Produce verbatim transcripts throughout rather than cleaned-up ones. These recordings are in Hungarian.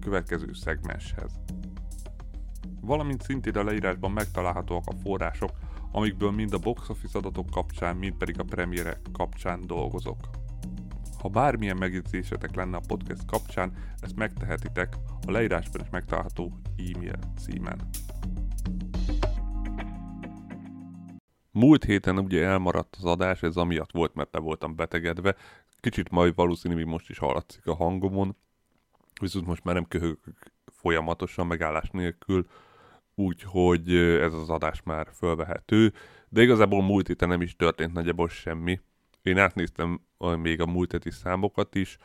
következő szegmenshez. Valamint szintén a leírásban megtalálhatóak a források, amikből mind a box office adatok kapcsán, mind pedig a premierek kapcsán dolgozok. Ha bármilyen megjegyzésetek lenne a podcast kapcsán, ezt megtehetitek a leírásban is megtalálható e-mail címen. Múlt héten ugye elmaradt az adás, ez amiatt volt, mert le voltam betegedve, kicsit majd valószínűleg most is hallatszik a hangomon, viszont most már nem köhögök folyamatosan, megállás nélkül, úgyhogy ez az adás már fölvehető, de igazából múlt héten nem is történt nagyjából semmi. Én átnéztem még a múlt heti számokat is,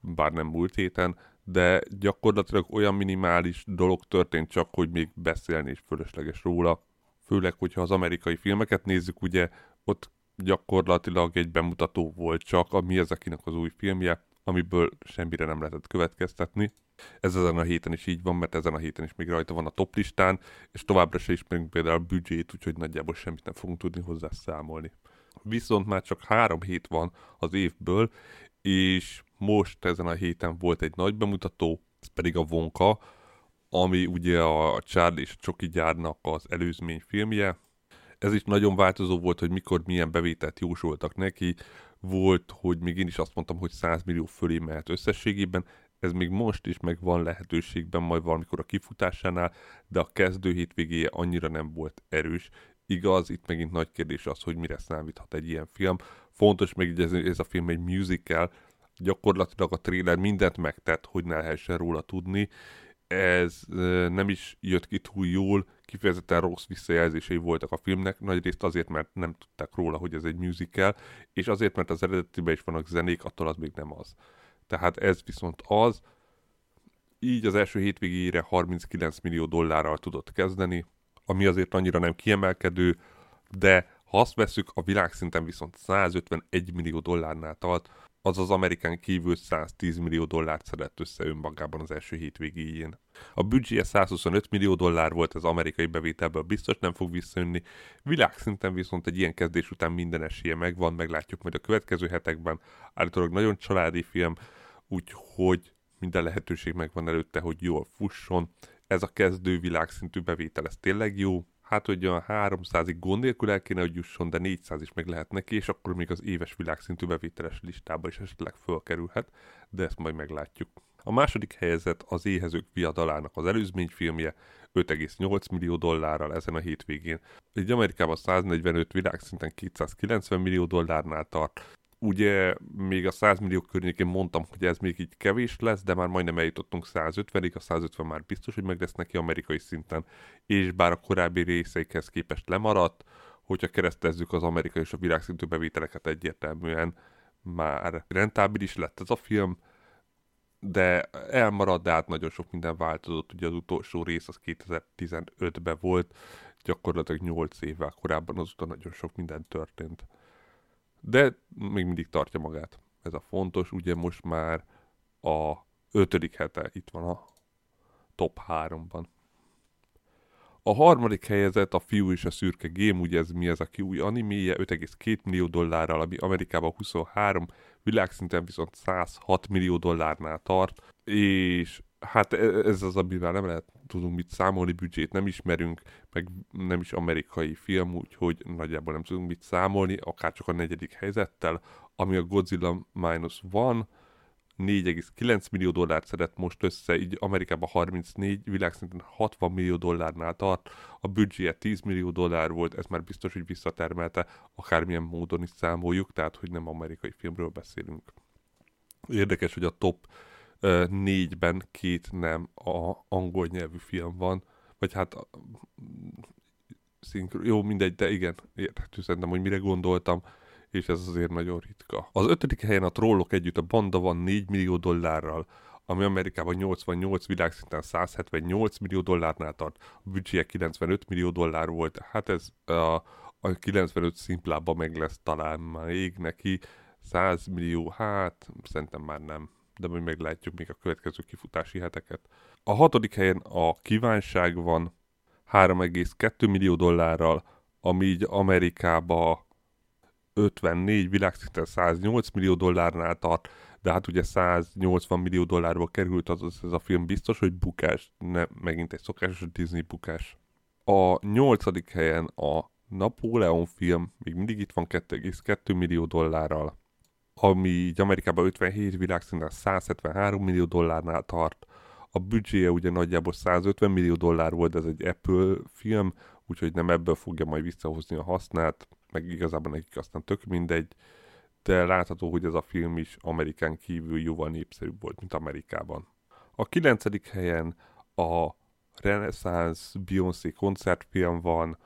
bár nem múlt héten, de gyakorlatilag olyan minimális dolog történt csak, hogy még beszélni is fölösleges róla. Főleg, hogyha az amerikai filmeket nézzük, ugye ott gyakorlatilag egy bemutató volt csak, ami az akinek az új filmje, amiből semmire nem lehetett következtetni. Ez ezen a héten is így van, mert ezen a héten is még rajta van a top listán, és továbbra se ismerünk például a büdzsét, úgyhogy nagyjából semmit nem fogunk tudni hozzászámolni. Viszont már csak három hét van az évből, és most ezen a héten volt egy nagy bemutató, ez pedig a Wonka, ami ugye a Charlie és a csokigyárnak az előzmény filmje. Ez is nagyon változó volt, hogy mikor milyen bevételt jósoltak neki. Volt, hogy még én is azt mondtam, hogy száz millió fölé mehet összességében. Ez még most is meg van lehetőségben majd valamikor a kifutásánál, de a kezdő hétvégéje annyira nem volt erős. Igaz, itt megint nagy kérdés az, hogy mire számíthat egy ilyen film. Fontos megjegyezni, hogy ez a film egy musical. Gyakorlatilag a trailer mindent megtett, hogy ne lehessen róla tudni. Ez nem is jött ki túl jól, kifejezetten rossz visszajelzései voltak a filmnek, nagyrészt azért, mert nem tudták róla, hogy ez egy musical, és azért, mert az eredetiben is vannak zenék, attól az még nem az. Tehát ez viszont az, így az első hétvégére harminckilenc millió dollárral tudott kezdeni, ami azért annyira nem kiemelkedő, de ha azt veszük, a világszinten viszont száz ötvenegy millió dollárnál tart, azaz Amerikán kívül száz tíz millió dollárt szedett össze önmagában az első hétvégéjén. A büdzséje száz huszonöt millió dollár volt, ez amerikai bevételből biztos nem fog visszajönni, világszinten viszont egy ilyen kezdés után minden esélye megvan, meglátjuk majd a következő hetekben, állítólag nagyon családi film, úgyhogy minden lehetőség megvan előtte, hogy jól fusson. Ez a kezdő világszintű bevétel, ez tényleg jó. Hát, hogy olyan háromszázig gond nélkül el kéne, hogy jusson, de négyszáz is meg lehet neki, és akkor még az éves világszintű bevételes listába is esetleg fölkerülhet, de ezt majd meglátjuk. A második helyezett az Éhezők viadalának az előzményfilmje, öt egész nyolc millió dollárral ezen a hétvégén. Egy Amerikában száznegyvenöt, világszinten kétszázkilencven millió dollárnál tart. Ugye még a száz millió környékén mondtam, hogy ez még így kevés lesz, de már majdnem eljutottunk száz ötvenig, a száz ötven már biztos, hogy meg lesz neki amerikai szinten, és bár a korábbi részeikhez képest lemaradt, hogyha keresztezzük az amerikai és a világszintű bevételeket, egyértelműen már rentábilis lett ez a film, de elmaradt, de hát nagyon sok minden változott, ugye az utolsó rész az kétezer-tizenötben volt, gyakorlatilag nyolc évvel korábban, azután nagyon sok minden történt. De még mindig tartja magát. Ez a fontos, ugye most már a ötödik hete itt van a top háromban. A harmadik helyezett a Fiú és a szürke gém, ugye ez mi ez a ki új animéje, öt egész két millió dollárral, ami Amerikában huszonhárom, világszinten viszont száz hat millió dollárnál tart, és hát ez az, amivel nem lehet, tudunk mit számolni, büdzsét nem ismerünk, meg nem is amerikai film, úgyhogy nagyjából nem tudunk mit számolni, akárcsak a negyedik helyzettel, ami a Godzilla Minus One, négy egész kilenc millió dollárt szedett most össze, így Amerikában harmincnégy, világszinten hatvan millió dollárnál tart, a büdzséje tíz millió dollár volt, ez már biztos, hogy visszatermelte, akármilyen módon is számoljuk, tehát hogy nem amerikai filmről beszélünk. Érdekes, hogy a top négyben két nem a angol nyelvű film van, vagy hát szinkron, jó, mindegy, de igen, érthető szerintem, hogy mire gondoltam, és ez azért nagyon ritka. Az ötödik helyen a Trollok együtt a banda van négy millió dollárral, ami Amerikában nyolcvannyolc, világszinten száz hetvennyolc millió dollárnál tart. A büdzséje kilencvenöt millió dollár volt. Hát ez a, a kilencvenöt szimplában meg lesz talán még neki. száz millió, hát szerintem már nem. De majd meglátjuk még a következő kifutási heteket. A hatodik helyen a Kívánság van három egész két millió dollárral, ami így Amerikában ötvennégy, világszinten száznyolc millió dollárnál tart, de hát ugye száznyolcvan millió dollárba került, azaz ez a film biztos, hogy bukás, nem, megint egy szokásos Disney bukás. A nyolcadik helyen a Napóleon film még mindig itt van két egész két millió dollárral, ami így Amerikában ötvenhét, világszinten száz hetvenhárom millió dollárnál tart. A büdzséje ugye nagyjából száz ötven millió dollár volt, ez egy Apple film, úgyhogy nem ebből fogja majd visszahozni a hasznát, meg igazából nekik aztán tök mindegy, de látható, hogy ez a film is Amerikán kívül jóval népszerűbb volt, mint Amerikában. A kilencedik helyen a Renaissance Beyoncé koncertfilm van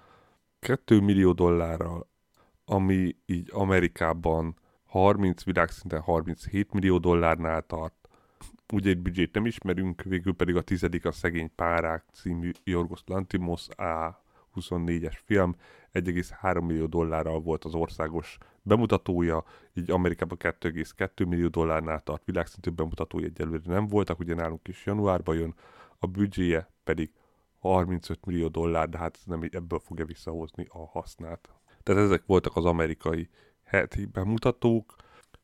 két millió dollárral, ami így Amerikában harminc, világszinten harminchét millió dollárnál tart. Ugye egy büdzsét nem ismerünk, végül pedig a tizedik a Szegény Párák című Jorgos Lantimos á huszonnégyes film egy egész három millió dollárral volt az országos bemutatója, így Amerikában két egész két millió dollárnál tart, világszintű bemutatói egyelőre nem voltak, ugye nálunk is januárban jön, a büdzséje pedig harmincöt millió dollár, de hát nem ebből fogja visszahozni a hasznát. Tehát ezek voltak az amerikai heti bemutatók.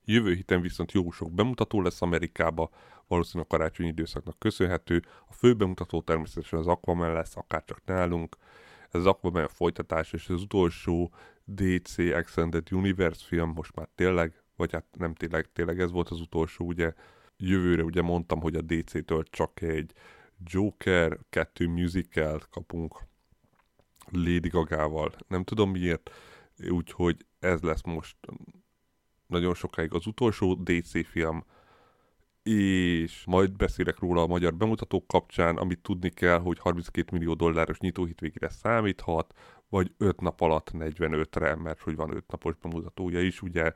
Jövő héten viszont jó sok bemutató lesz Amerikába, valószínűleg a karácsonyi időszaknak köszönhető. A fő bemutató természetesen az Aquaman lesz, akárcsak nálunk. Ez az Aquaman folytatás és az utolsó dé cé Extended Universe film, most már tényleg, vagy hát nem tényleg, tényleg ez volt az utolsó, ugye jövőre ugye mondtam, hogy a dé cé-től csak egy Joker kettő musical-t kapunk Lady Gaga-val. Nem tudom miért, úgyhogy ez lesz most nagyon sokáig az utolsó dé cé film, és majd beszélek róla a magyar bemutatók kapcsán, amit tudni kell, hogy harminckét millió dolláros nyitóhétvégére számíthat, vagy öt nap alatt negyvenötre, mert hogy van öt napos bemutatója is, ugye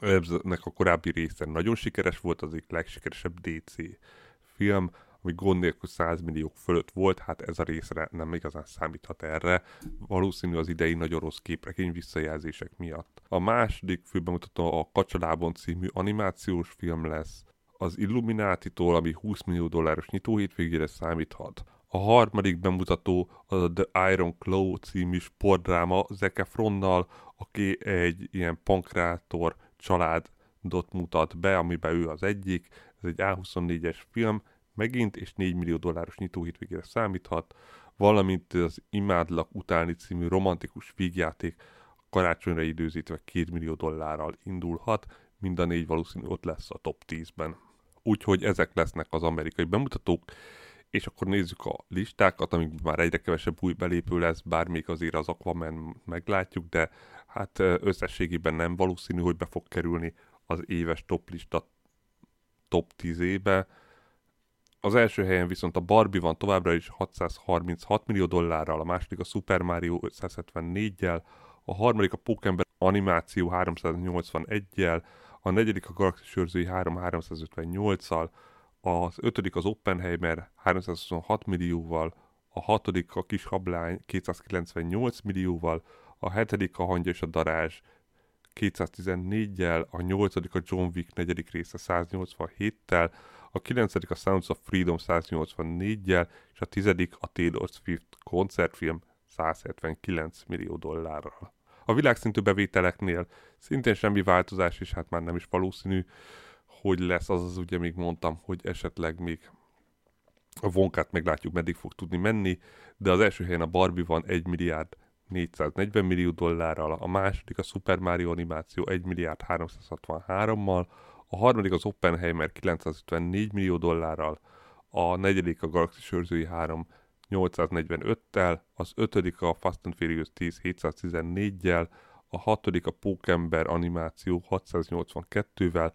ennek a korábbi része nagyon sikeres volt, az egyik legsikeresebb dé cé film, ami gond nélkül száz milliók fölött volt, hát ez a részre nem igazán számíthat erre, valószínű az idei nagyon rossz képregény visszajelzések miatt. A második főbemutató a Kacsalábon című animációs film lesz, az Illuminátitól, ami húsz millió dolláros nyitóhétvégére számíthat. A harmadik bemutató az a The Iron Claw című sportdráma Zac Efronnal, aki egy ilyen pankrátor családot mutat be, amiben ő az egyik, ez egy á huszonnégyes film, megint, és négy millió dolláros nyitóhétvégére számíthat, valamint az Imádlak utáni című romantikus vígjáték karácsonyra időzítve két millió dollárral indulhat, mind a négy valószínű ott lesz a top tízben. Úgyhogy ezek lesznek az amerikai bemutatók, és akkor nézzük a listákat, amikben már egyre kevesebb új belépő lesz, bár még azért az Aquaman meglátjuk, de hát összességében nem valószínű, hogy be fog kerülni az éves toplista top tízébe. Az első helyen viszont a Barbie van továbbra is hatszázharminchat millió dollárral, a második a Super Mario ötszázhetvennégyel, a harmadik a Pókember animáció háromszáznyolcvanegyel, a negyedik a Galaxis Őrzői három ötvennyolccal, az ötödik az Oppenheimer háromszázhuszonhat millióval, a hatodik a Kis Hableány kétszázkilencvennyolc millióval, a hetedik a Hangya és a darázs kétszáztizennégyel, a nyolcadik a John Wick negyedik része száznyolcvanhéttel, a kilencedik a Sounds of Freedom száznyolcvannégyel, és a tizedik a Taylor Swift koncertfilm száz hetvenkilenc millió dollárral. A világszintű bevételeknél szintén semmi változás, és hát már nem is valószínű, hogy lesz, azaz ugye még mondtam, hogy esetleg még a Wonkát meglátjuk, meddig fog tudni menni, de az első helyen a Barbie van egy milliárd négyszáznegyven millió dollárral, a második a Super Mario animáció egy milliárd háromszázhatvanhárommal, a harmadik az Oppenheimer kilencszázötvennégy millió dollárral, a negyedik a Galaxis Őrzői három nyolcszáznegyvenöttel, az ötödik a Fast and Furious tíz hétszáztizennégyel, a hatodik a Pókember animáció hatszáznyolcvankettővel,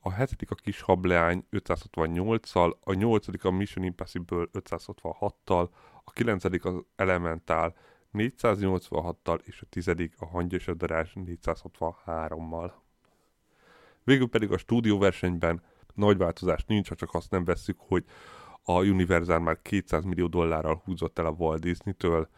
a hetedik a Kis Hableány ötszázhatvannyolccal, a nyolcadik a Mission Impossible ötszázhatvanhattal, a kilencedik az Elementál négyszáznyolcvanhattal, és a tizedik a Hangya és a darázs négyszázhatvanhárommal. Végül pedig a stúdióversenyben nagy változás nincs, ha csak azt nem vesszük, hogy a Universal már kétszáz millió dollárral húzott el a Walt Disney-től,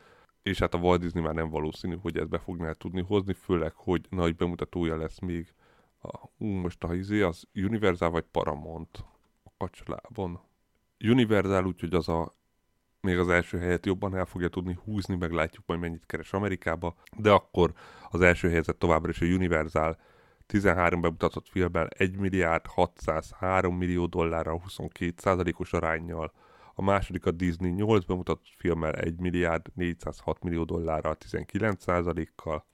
és hát a Walt Disney már nem valószínű, hogy ezt be fogná tudni hozni, főleg, hogy nagy bemutatója lesz még a, ú, most a izé, az Universal vagy Paramount a Kacsalábon. Universal, úgyhogy az a még az első helyet jobban el fogja tudni húzni, meglátjuk majd mennyit keres Amerikába, de akkor az első helyzet továbbra is a Universal tizenhárom bemutatott filmmel egy milliárd hatszázhárom millió dollárra huszonkét százalékos aránnyal, a második a Disney nyolc bemutatott filmmel egy milliárd négyszázhat millió dollárra tizenkilenc százalékkal,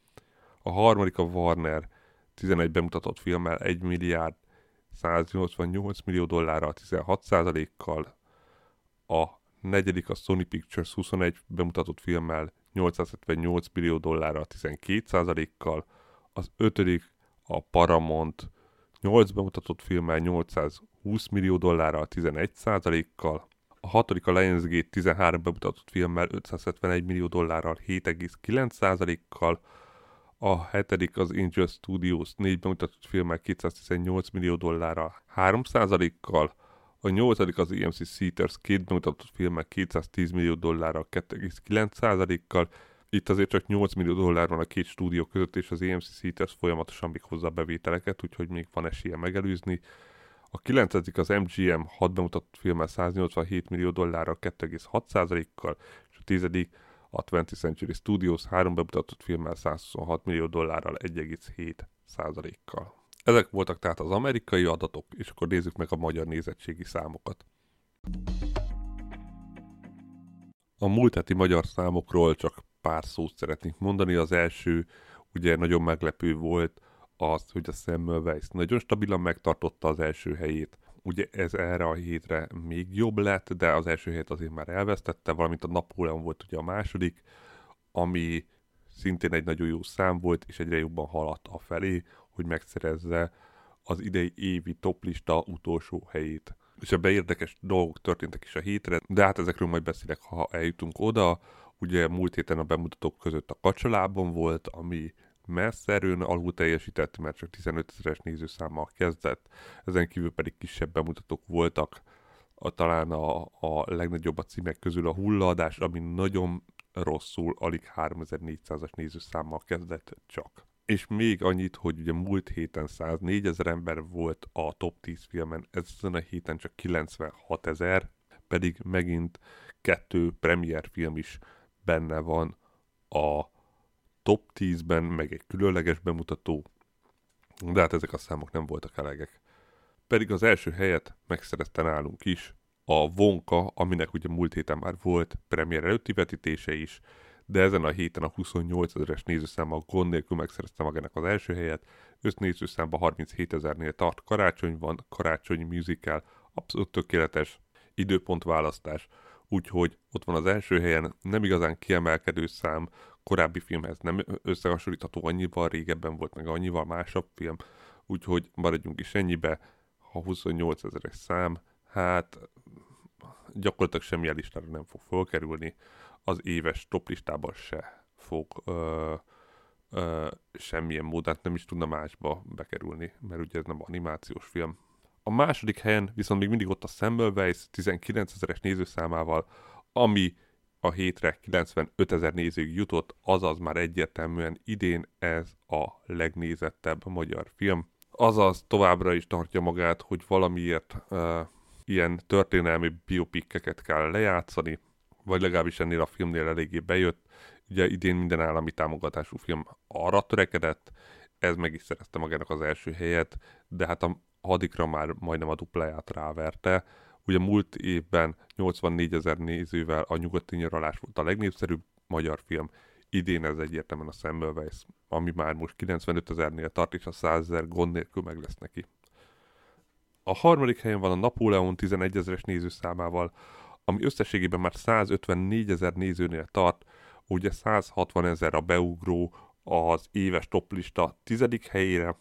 a harmadik a Warner tizenegy bemutatott filmmel egy milliárd száznyolcvannyolc millió dollárra tizenhat százalékkal, a negyedik a Sony Pictures huszonegy bemutatott filmmel nyolcszázhetvennyolc millió dollárra tizenkét százalékkal, az ötödik a Paramount nyolc bemutatott filmmel nyolcszázhúsz millió dollárra tizenegy százalékkal, a hatodik a Lionsgate tizenhárom bemutatott filmmel ötszázhetvenegy millió dollárral hét egész kilenc százalékkal, a hetedik az Angel Studios négy bemutatott filmmel kétszáztizennyolc millió dollárra három százalékkal, a nyolcadik az á em cé Theaters két bemutatott filmmel kétszáztíz millió dollárra két egész kilenc százalékkal. Itt azért csak nyolc millió dollár van a két stúdió között, és az á em cé Theaters folyamatosan még hozza bevételeket, úgyhogy még van esélye megelőzni. A kilencedik az em gé em hat bemutatott filmmel száznyolcvanhét millió dollárra két egész hat százalékkal, és a tizedik a twentieth Century Studios három bemutatott filmmel százhuszonhat millió dollárral egy egész hét százalékkal. Ezek voltak tehát az amerikai adatok, és akkor nézzük meg a magyar nézettségi számokat. A múlt heti magyar számokról csak pár szót szeretnék mondani. Az első ugye nagyon meglepő volt az, hogy a Semmelweis nagyon stabilan megtartotta az első helyét. Ugye ez erre a hétre még jobb lett, de az első helyet azért már elvesztette, valamint a Napóleon volt ugye a második, ami szintén egy nagyon jó szám volt, és egyre jobban haladt afelé, hogy megszerezze az idei évi toplista utolsó helyét. És ebben érdekes dolgok történtek is a hétre, de hát ezekről majd beszélek, ha eljutunk oda. Ugye múlt héten a bemutatók között a Kacsalábon volt, ami messzerűen alul teljesített, mert csak tizenöt ezeres nézőszámmal kezdett. Ezen kívül pedig kisebb bemutatók voltak, a, talán a, a legnagyobb a címek közül a Hulladás, ami nagyon rosszul, alig háromezer-négyszázas nézőszámmal kezdett csak. És még annyit, hogy ugye múlt héten száznégyezer ember volt a top tíz filmen, ezen a héten csak kilencvenhatezer, pedig megint kettő premier film is benne van a top tízben, meg egy különleges bemutató, de hát ezek a számok nem voltak elegek. Pedig az első helyet megszerezte nálunk is a Wonka, aminek ugye múlt héten már volt premier előtti vetítése is, de ezen a héten a huszonnyolc ezeres nézőszámmal gond nélkül megszerezte magának az első helyet, össznézőszámban harminchétezernél tart, karácsony van, karácsonyi musical, abszolút tökéletes időpontválasztás, úgyhogy ott van az első helyen, nem igazán kiemelkedő szám, korábbi filmhez nem összehasonlítható, annyival régebben volt, meg annyival másabb film, úgyhogy maradjunk is ennyibe, ha huszonnyolc ezeres szám, hát gyakorlatilag semmilyen listára nem fog fölkerülni, az éves toplistában se fog ö, ö, semmilyen módon, nem is tudna másba bekerülni, mert ugye ez nem animációs film. A második helyen viszont még mindig ott a Semmelweis tizenkilenc ezeres nézőszámával, ami a hétre kilencvenöt ezer nézőig jutott, azaz már egyértelműen idén ez a legnézettebb magyar film. Azaz továbbra is tartja magát, hogy valamiért ö, ilyen történelmi biopikeket kell lejátszani, vagy legalábbis ennél a filmnél eléggé bejött. Ugye idén minden állami támogatású film arra törekedett, ez meg is szerezte magának az első helyet, de hát a hadikra már majdnem a dupláját ráverte. Ugye múlt évben nyolcvannégy ezer nézővel a Nyugati nyaralás volt a legnépszerűbb magyar film, idén ez egyértelműen a Semmelweis, ami már most kilencvenöt ezernél tart, és a száz ezer gond nélkül meg lesz neki. A harmadik helyen van a Napóleon tizenegy ezeres nézőszámával, ami összességében már százötvennégy ezer nézőnél tart, ugye százhatvan ezer a beugró az éves toplista tizedik helyére,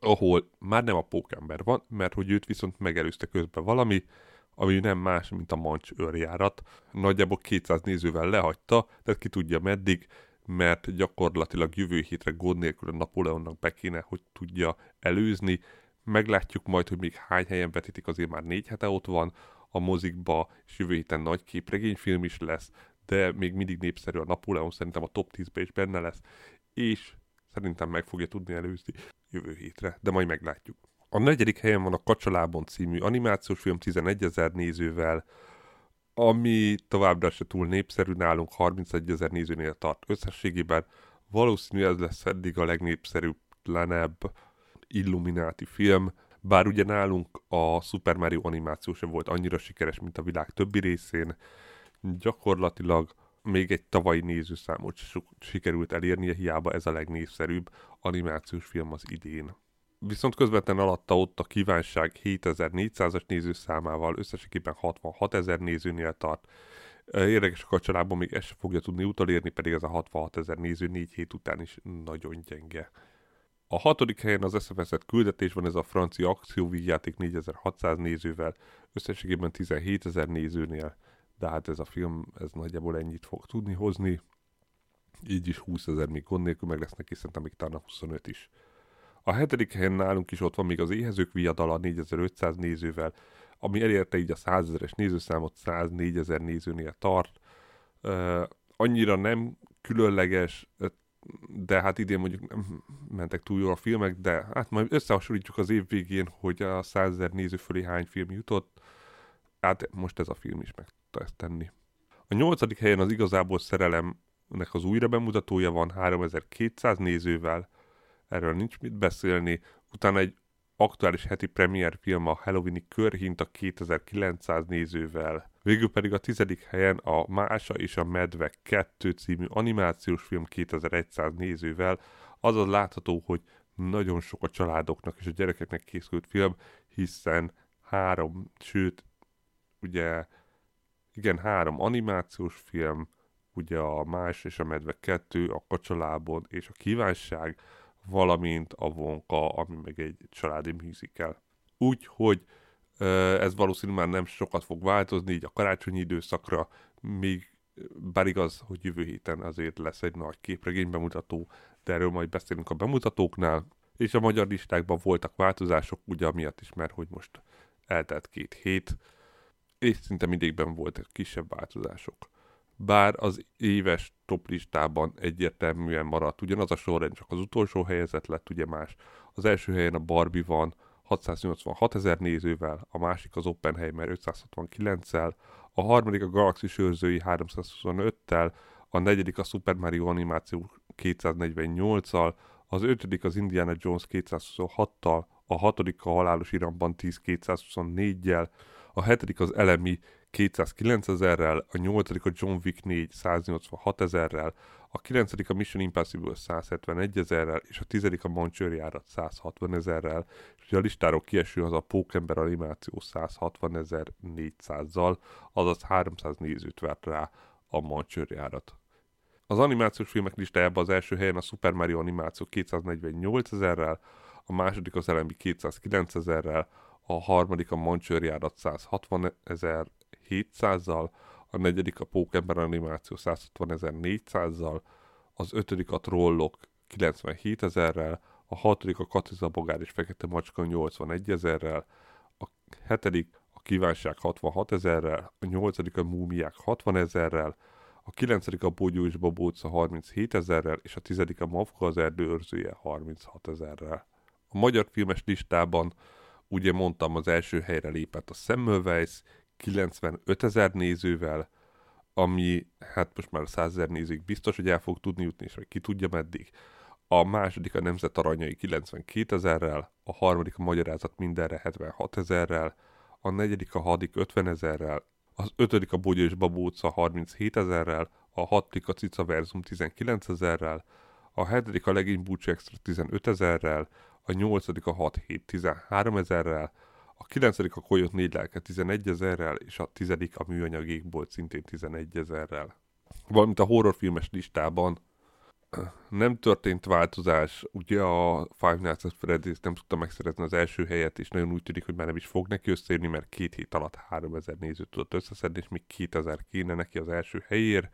ahol már nem a Pókember van, mert hogy őt viszont megelőzte közben valami, ami nem más, mint a Mancs őrjárat. Nagyjából kétszáz nézővel lehagyta, tehát ki tudja meddig, mert gyakorlatilag jövő hétre gond nélkül a Napóleonnak be kéne, hogy tudja előzni, meglátjuk majd, hogy még hány helyen vetítik, azért már négy hete ott van a mozikba, és jövő héten nagy képregényfilm is lesz, de még mindig népszerű a Napóleon, szerintem a top tízben is benne lesz, és szerintem meg fogja tudni előzni jövő hétre, de majd meglátjuk. A negyedik helyen van a Kacsalábon című animációs film tizenegyezer nézővel, ami továbbra se túl népszerű, nálunk harmincegyezer nézőnél tart összességében. Valószínű ez lesz eddig a legnépszerűbb, lenebb Illumináti film, bár ugye nálunk a Super Mario animáció sem volt annyira sikeres, mint a világ többi részén. Gyakorlatilag még egy tavalyi nézőszámot sikerült elérnie, hiába ez a legnépszerűbb animációs film az idén. Viszont közvetlen alatta ott a Kívánság hétezer-négyszázas nézőszámával, összességében hatvanhatezer nézőnél tart. Érdekes, a Kacsalábon még ezt sem fogja tudni utolérni, pedig ez a hatvanhatezer néző négy hét után is nagyon gyenge. A hatodik helyen az es ef es-et küldetés van, ez a francia akcióvígjáték négyezer-hatszáz nézővel, összességében tizenhétezer nézőnél, de hát ez a film ez nagyjából ennyit fog tudni hozni, így is húszezer még gond nélkül meg lesz neki, szerintem még talán huszonöt is. A hetedik helyen nálunk is ott van még az Éhezők viadala négyezer-ötszáz nézővel, ami elérte így a százezeres nézőszámot, száznégyezer nézőnél tart. Uh, annyira nem különleges, de hát idén mondjuk nem mentek túl jól a filmek, de hát majd összehasonlítjuk az év végén, hogy a százezer néző fölé hány film jutott. Hát most ez a film is meg tudta ezt tenni. A nyolcadik helyen az Igazából szerelemnek az újra bemutatója van háromezer-kétszáz nézővel, erről nincs mit beszélni. Utána egy aktuális heti premier film, a Halloweeni Körhinta kétezer-kilencszáz nézővel. Végül pedig a tizedik helyen a Mása és a medve kettő című animációs film kétezer-száz nézővel. Azaz látható, hogy nagyon sok a családoknak és a gyerekeknek készült film, hiszen három, sőt, ugye, igen, három animációs film, ugye a Mása és a medve kettő, a Kacsalábon és a Kívánság, valamint a Wonka, ami meg egy családi musical. Úgyhogy ez valószínűleg már nem sokat fog változni, így a karácsonyi időszakra, még bár igaz, hogy jövő héten azért lesz egy nagy képregény bemutató, de erről majd beszélünk a bemutatóknál, és a magyar listákban voltak változások, ugye amiatt is, mert hogy most eltelt két hét, és szinte mindegyikben voltak kisebb változások. Bár az éves top listában egyértelműen maradt ugyanaz a sorrend, csak az utolsó helyezett lett ugye más. Az első helyen a Barbie van hatszáznyolcvanhatezer nézővel, a másik az Oppenheimer ötszázhatvankilenccel, a harmadik a Galaxis Őrzői háromszázhuszonöttel, a negyedik a Super Mario animáció kétezer-negyvennyolccal, az ötödik az Indiana Jones kétszázhuszonhattal, a hatodik a Halálos iramban tíz kétszázhuszonnéggyel, a hetedik az elemi kétszázkilencezerrel, a nyolcadik a John Wick négy száznyolcvanhatezerrel, a kilencedik a Mission Impossible százhetvenegyezerrel, és a tizedik a Mancs őrjárat százhatvanezerrel, és a listáról kieső az a Pókember animáció százhatvanezer-négyszázzal, azaz háromszáz nézőt vert rá a Mancs őrjárat. Az animációs filmek listájában az első helyen a Super Mario animáció kétezer-negyvennyolcezerrel, a második az elemi kétszázkilencezerrel, a harmadik a Mancs őrjárat százhatvanezer-hétszázzal, a negyedik a Pókember animáció százhatvanezer-négyszázzal, az ötödik a Trollok kilencvenhétezerrel, a hatodik a Katiza bogár és fekete macska nyolcvanegyezerrel, a hetedik a Kívánság hatvanhatezerrel, a nyolcadik a Múmiák hatvanezerrel, a kilencedik a Bogyó és Babóca harminchétezerrel, és a tizedik a Mafka az erdő őrzője harminchatezerrel. A magyar filmes listában ugye mondtam, az első helyre lépett a Semmelweis kilencvenötezer nézővel, ami hát most már a százezer nézőig biztos, hogy el fog tudni jutni, és hogy ki tudja meddig. A második a Nemzet aranyai kilencvenkétezerrel, a harmadik a Magyarázat mindenre hetvenhatezerrel, a negyedik a Hadik ötvenezerrel, az ötödik a Bogyó és Babóca harminchétezerrel, a hatodik a Cica Verzum tizenkilencezerrel, a hetedik a Legény Búcsú Extra tizenötezerrel, a nyolcadik a hat hét tizenháromezerrel, a kilencedik a Kolyot négy lelke tizenegyezerrel, és a tizedik a Műanyag égbolt szintén tizenegyezerrel. Valamint a horrorfilmes listában nem történt változás, ugye a Five Nights at Freddy's nem tudta megszerezni az első helyet, és nagyon úgy tűnik, hogy már nem is fog neki összejönni, mert két hét alatt háromezer nézőt tudott összeszedni, és még kétezer kéne neki az első helyér.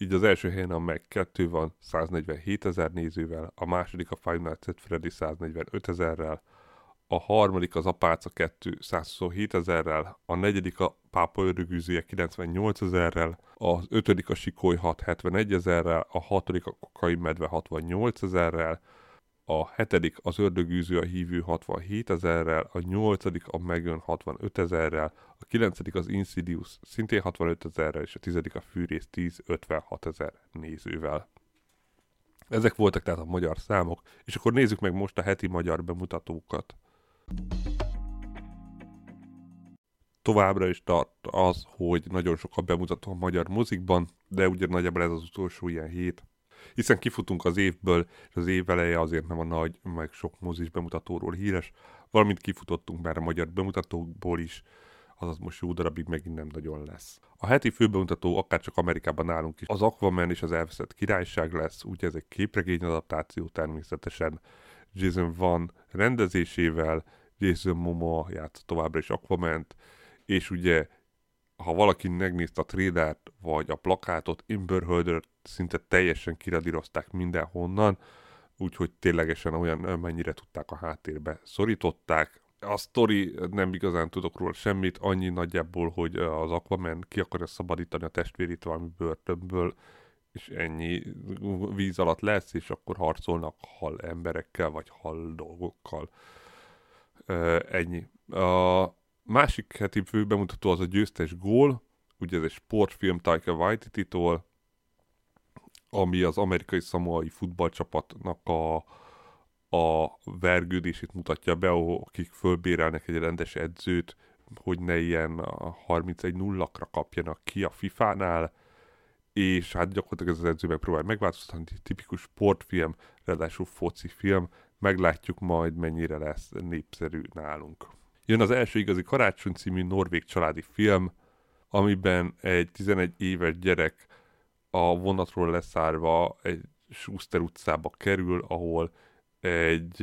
Így az első helyen a Meg kettő van száznegyvenhétezer nézővel, a második a Five Nights at Freddy száznegyvenötezerrel, a harmadik az Apáca kettő százhuszonhét ezerrel, a negyedik a Pápa Ördögűzője kilencvennyolc ezerrel, az ötödik a Sikoly hatszázhetvenegy ezerrel, a hatodik a Kokai Medve hatvannyolc ezerrel, a hetedik az Ördögűző a Hívő hatvanhét ezerrel, a nyolcadik a Megön hatvanöt ezerrel, a kilencedik az Insidious szintén hatvanöt ezerrel, és a tizedik a Fűrész tíz ötvenhat ezer nézővel. Ezek voltak tehát a magyar számok, és akkor nézzük meg most a heti magyar bemutatókat. Továbbra is tart az, hogy nagyon sok a bemutató a magyar mozikban, de ugye nagyjából ez az utolsó ilyen hét. Hiszen kifutunk az évből, és az év eleje azért nem a nagy, meg sok mozis bemutatóról híres, valamint kifutottunk már a magyar bemutatókból is, azaz most jó darabig megint nem nagyon lesz. A heti főbemutató akárcsak Amerikában nálunk is az Aquaman és az elveszett királyság lesz, úgyhogy ez egy képregény adaptáció természetesen Jason Wan rendezésével, Jason Momoa játsza továbbra is Aquamant, és ugye ha valaki megnézte a trédert vagy a plakátot, Amber Heard-öt szinte teljesen kiradírozták mindenhonnan, úgyhogy ténylegesen olyan mennyire tudták a háttérbe szorították. A sztori, nem igazán tudok róla semmit, annyi nagyjából, hogy az Aquaman ki akarja szabadítani a testvérét valami börtönből, és ennyi víz alatt lesz, és akkor harcolnak hal emberekkel, vagy hal dolgokkal. Ennyi. A másik heti fő bemutató az a Győztes gól, ugye ez egy sportfilm Taika Waititi-tól, ami az amerikai szamoai futballcsapatnak a a vergődését mutatja be, akik fölbérelnek egy rendes edzőt, hogy ne ilyen harmincegy nullakra kapjanak ki a fifánál, és hát gyakorlatilag ez az edző megpróbál megváltoztatni, tipikus sportfilm, ráadásul foci film, meglátjuk majd mennyire lesz népszerű nálunk. Jön az első igazi karácsony című norvég családi film, amiben egy tizenegy éves gyerek a vonatról leszárva egy Schuster utcába kerül, ahol egy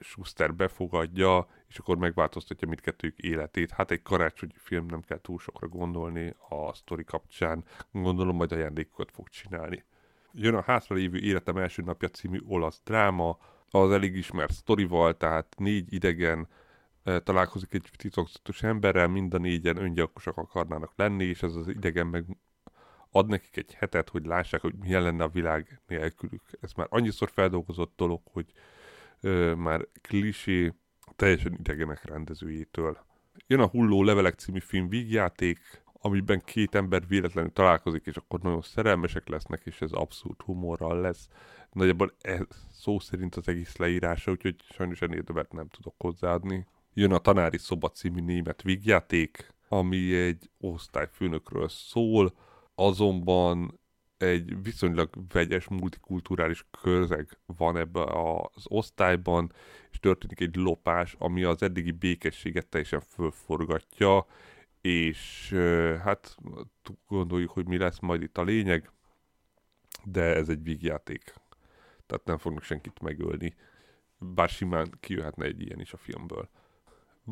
Schuster befogadja, és akkor megváltoztatja mindkettőjük életét. Hát egy karácsonyi film, nem kell túl sokra gondolni a sztori kapcsán. Gondolom majd ajándékokat fog csinálni. Jön a Hátralévő életem első napja című olasz dráma, az elég ismert sztorival, tehát négy idegen találkozik egy titokzatos emberrel, mind a négyen öngyilkosak akarnának lenni, és ez az idegen meg ad nekik egy hetet, hogy lássák, hogy milyen lenne a világ nélkülük. Ez már annyiszor feldolgozott dolog, hogy ö, már klisé teljesen idegenek rendezőjétől. Jön a Hulló levelek című film vígjáték, amiben két ember véletlenül találkozik, és akkor nagyon szerelmesek lesznek, és ez abszurd humorral lesz. Nagyjából ez szó szerint az egész leírása, úgyhogy sajnos ennél többet nem tudok hozzáadni. Jön a Tanári szoba című német vígjáték, ami egy osztályfőnökről szól, azonban egy viszonylag vegyes, multikulturális közeg van ebben az osztályban, és történik egy lopás, ami az eddigi békességet teljesen fölforgatja, és hát gondoljuk, hogy mi lesz majd itt a lényeg, de ez egy vígjáték. Tehát nem fognak senkit megölni, bár simán kijöhetne egy ilyen is a filmből.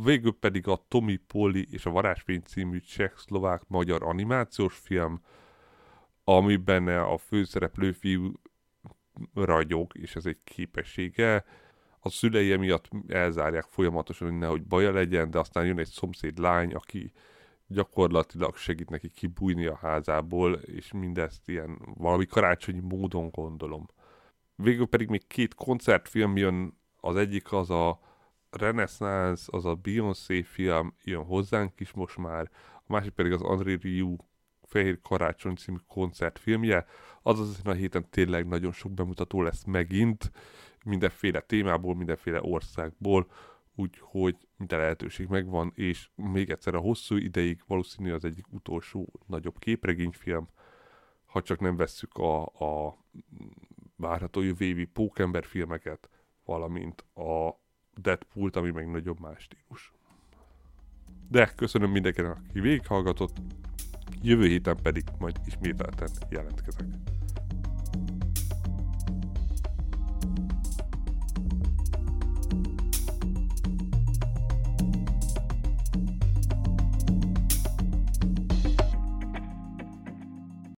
Végül pedig a Tomi, Polly és a Varázsfény című csehszlovák magyar animációs film, amiben a főszereplő fiú ragyog, és ez egy képessége. A szülei emiatt elzárják folyamatosan, hogy nehogy baja legyen, de aztán jön egy szomszéd lány, aki gyakorlatilag segít neki kibújni a házából, és mindezt ilyen valami karácsonyi módon gondolom. Végül pedig még két koncertfilm jön, az egyik az a Renaissance, az a Beyoncé film, jön hozzánk is most már, a másik pedig az André Rieu Fehér Karácsony című koncertfilmje, azaz a héten tényleg nagyon sok bemutató lesz megint, mindenféle témából, mindenféle országból, úgyhogy minden lehetőség megvan, és még egyszer a hosszú ideig valószínűleg az egyik utolsó nagyobb képregényfilm, ha csak nem vesszük a, a várható jövő Pókember filmeket, valamint a Deadpoolt, ami meg nagyobb más stílus. De köszönöm mindenkinek, aki végighallgatott, jövő héten pedig majd ismételten jelentkezek.